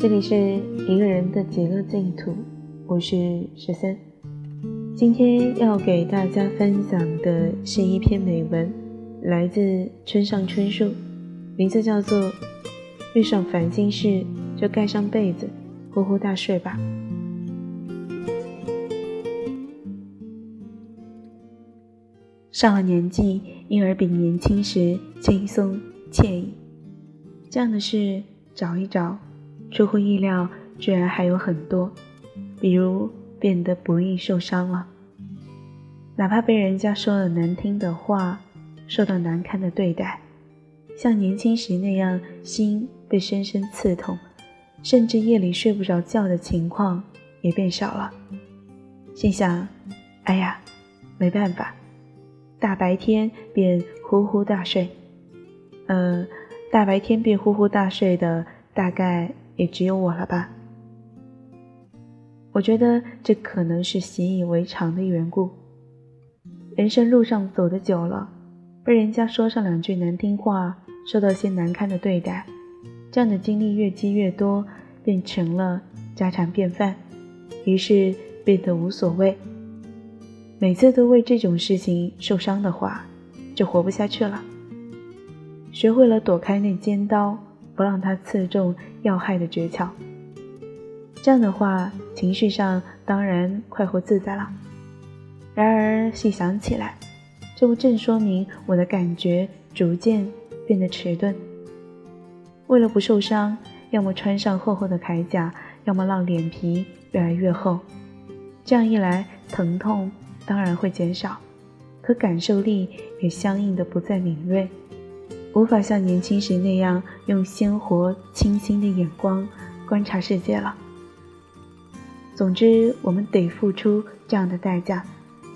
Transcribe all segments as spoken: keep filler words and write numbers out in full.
这里是一个人的极乐净土，我是十三。今天要给大家分享的是一篇美文，来自村上春树，名字叫做《遇上烦心事就盖上被子，呼呼大睡吧》。上了年纪，因而比年轻时轻松惬意，这样的事找一找，出乎意料居然还有很多，比如变得不易受伤了，哪怕被人家说了难听的话，受到难堪的对待，像年轻时那样心被深深刺痛，甚至夜里睡不着觉的情况也变少了。心想，哎呀，没办法，大白天便呼呼大睡，呃，大白天便呼呼大睡的大概也只有我了吧。我觉得这可能是习以为常的缘故。人生路上走得久了，被人家说上两句难听话，受到些难堪的对待，这样的经历越积越多，变成了家常便饭，于是变得无所谓。每次都为这种事情受伤的话，就活不下去了。学会了躲开那尖刀，不让它刺中要害的诀窍。这样的话，情绪上当然快活自在了。然而细想起来，这不正说明我的感觉逐渐变得迟钝。为了不受伤，要么穿上厚厚的铠甲，要么让脸皮越来越厚。这样一来，疼痛当然会减少，可感受力也相应的不再敏锐，无法像年轻时那样用鲜活清新的眼光观察世界了。总之，我们得付出这样的代价，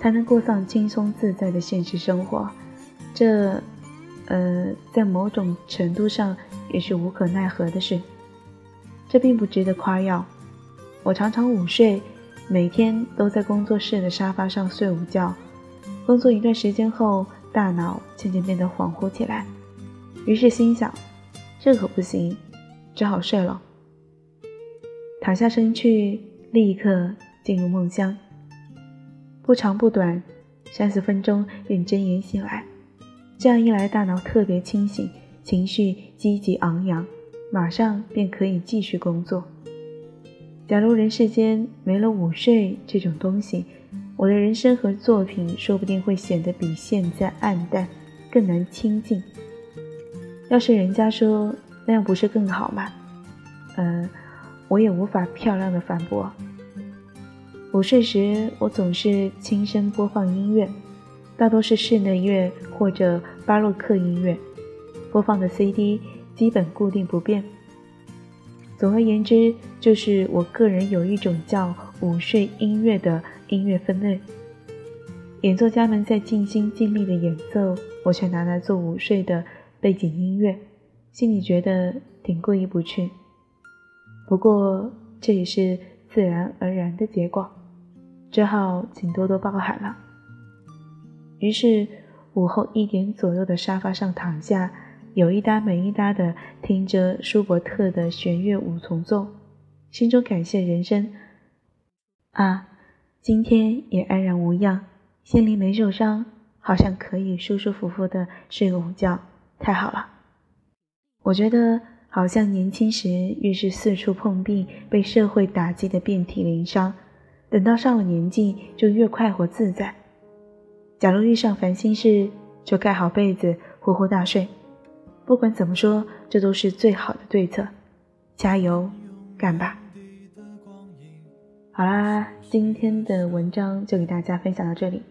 才能过上轻松自在的现实生活。这，呃，在某种程度上也是无可奈何的事。这并不值得夸耀。我常常午睡，每天都在工作室的沙发上睡午觉，工作一段时间后，大脑渐渐变得恍惚起来，于是心想，这可不行，只好睡了。躺下身去，立刻进入梦乡，不长不短，三十分钟便睁眼醒来。这样一来，大脑特别清醒，情绪积极昂扬，马上便可以继续工作。假如人世间没了午睡这种东西，我的人生和作品说不定会显得比现在暗淡，更难亲近。要是人家说那样不是更好吗？呃，我也无法漂亮的反驳。午睡时，我总是轻声播放音乐，大多是室内乐或者巴洛克音乐，播放的 C D 基本固定不变。总而言之，就是我个人有一种叫午睡音乐的音乐分类。演奏家们在尽心尽力的演奏，我却拿来做午睡的背景音乐，心里觉得挺过意不去。不过这也是自然而然的结果，只好请多多包涵了。于是午后一点左右的沙发上躺下，有一搭没一搭的听着舒伯特的弦乐五重奏，心中感谢人生啊，今天也安然无恙，心灵没受伤，好像可以舒舒服服的睡个午觉，太好了。我觉得好像年轻时越是四处碰壁，被社会打击的遍体鳞伤，等到上了年纪就越快活自在。假如遇上烦心事，就盖好被子呼呼大睡，不管怎么说，这都是最好的对策。加油，干吧！好啦，今天的文章就给大家分享到这里。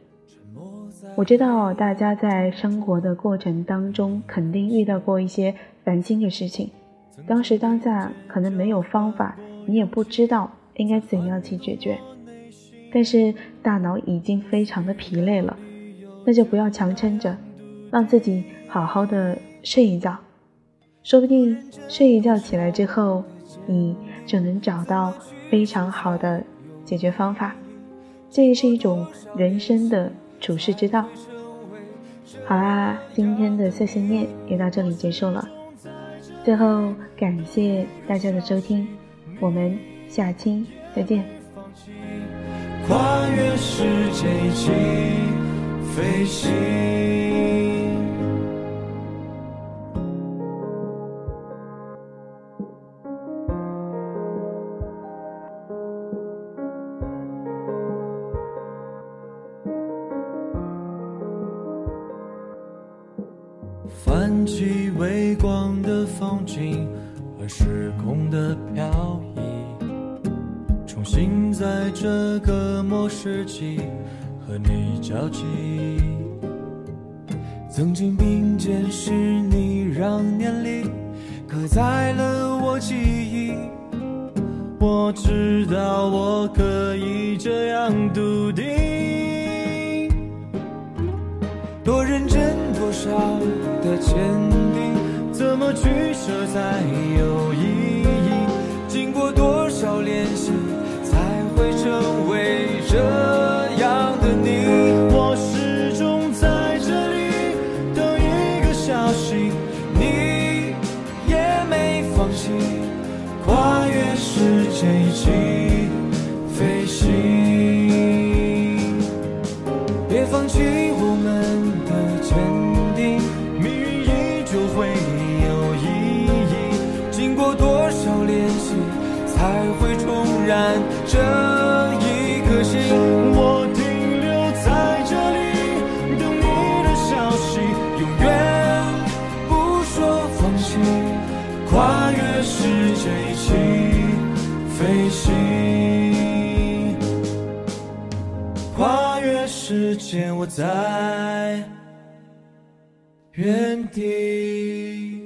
我知道大家在生活的过程当中肯定遇到过一些烦心的事情，当时当下可能没有方法，你也不知道应该怎样去解决，但是大脑已经非常的疲累了，那就不要强撑着，让自己好好的睡一觉，说不定睡一觉起来之后，你就能找到非常好的解决方法。这也是一种人生的处世之道。好啦，今天的碎碎念也到这里结束了。最后感谢大家的收听，我们下期再见。跨越世界一起飞行。泛起微光的风景和时空的飘逸，重新在这个末世纪和你交集。曾经并肩是你让年龄刻在了我记忆，我知道我可以这样笃定，多认真多少的坚定，怎么取舍才有意义？经过多少练习，才会成为这样的你？我始终在这里等一个消息，你也没放弃，跨越世界一起飞行。别放弃我们的坚定。会有意义，经过多少练习，才会重燃这一颗心。我停留在这里，等你的消息，永远不说放弃，跨越世界一起飞行，跨越时间，我在原地。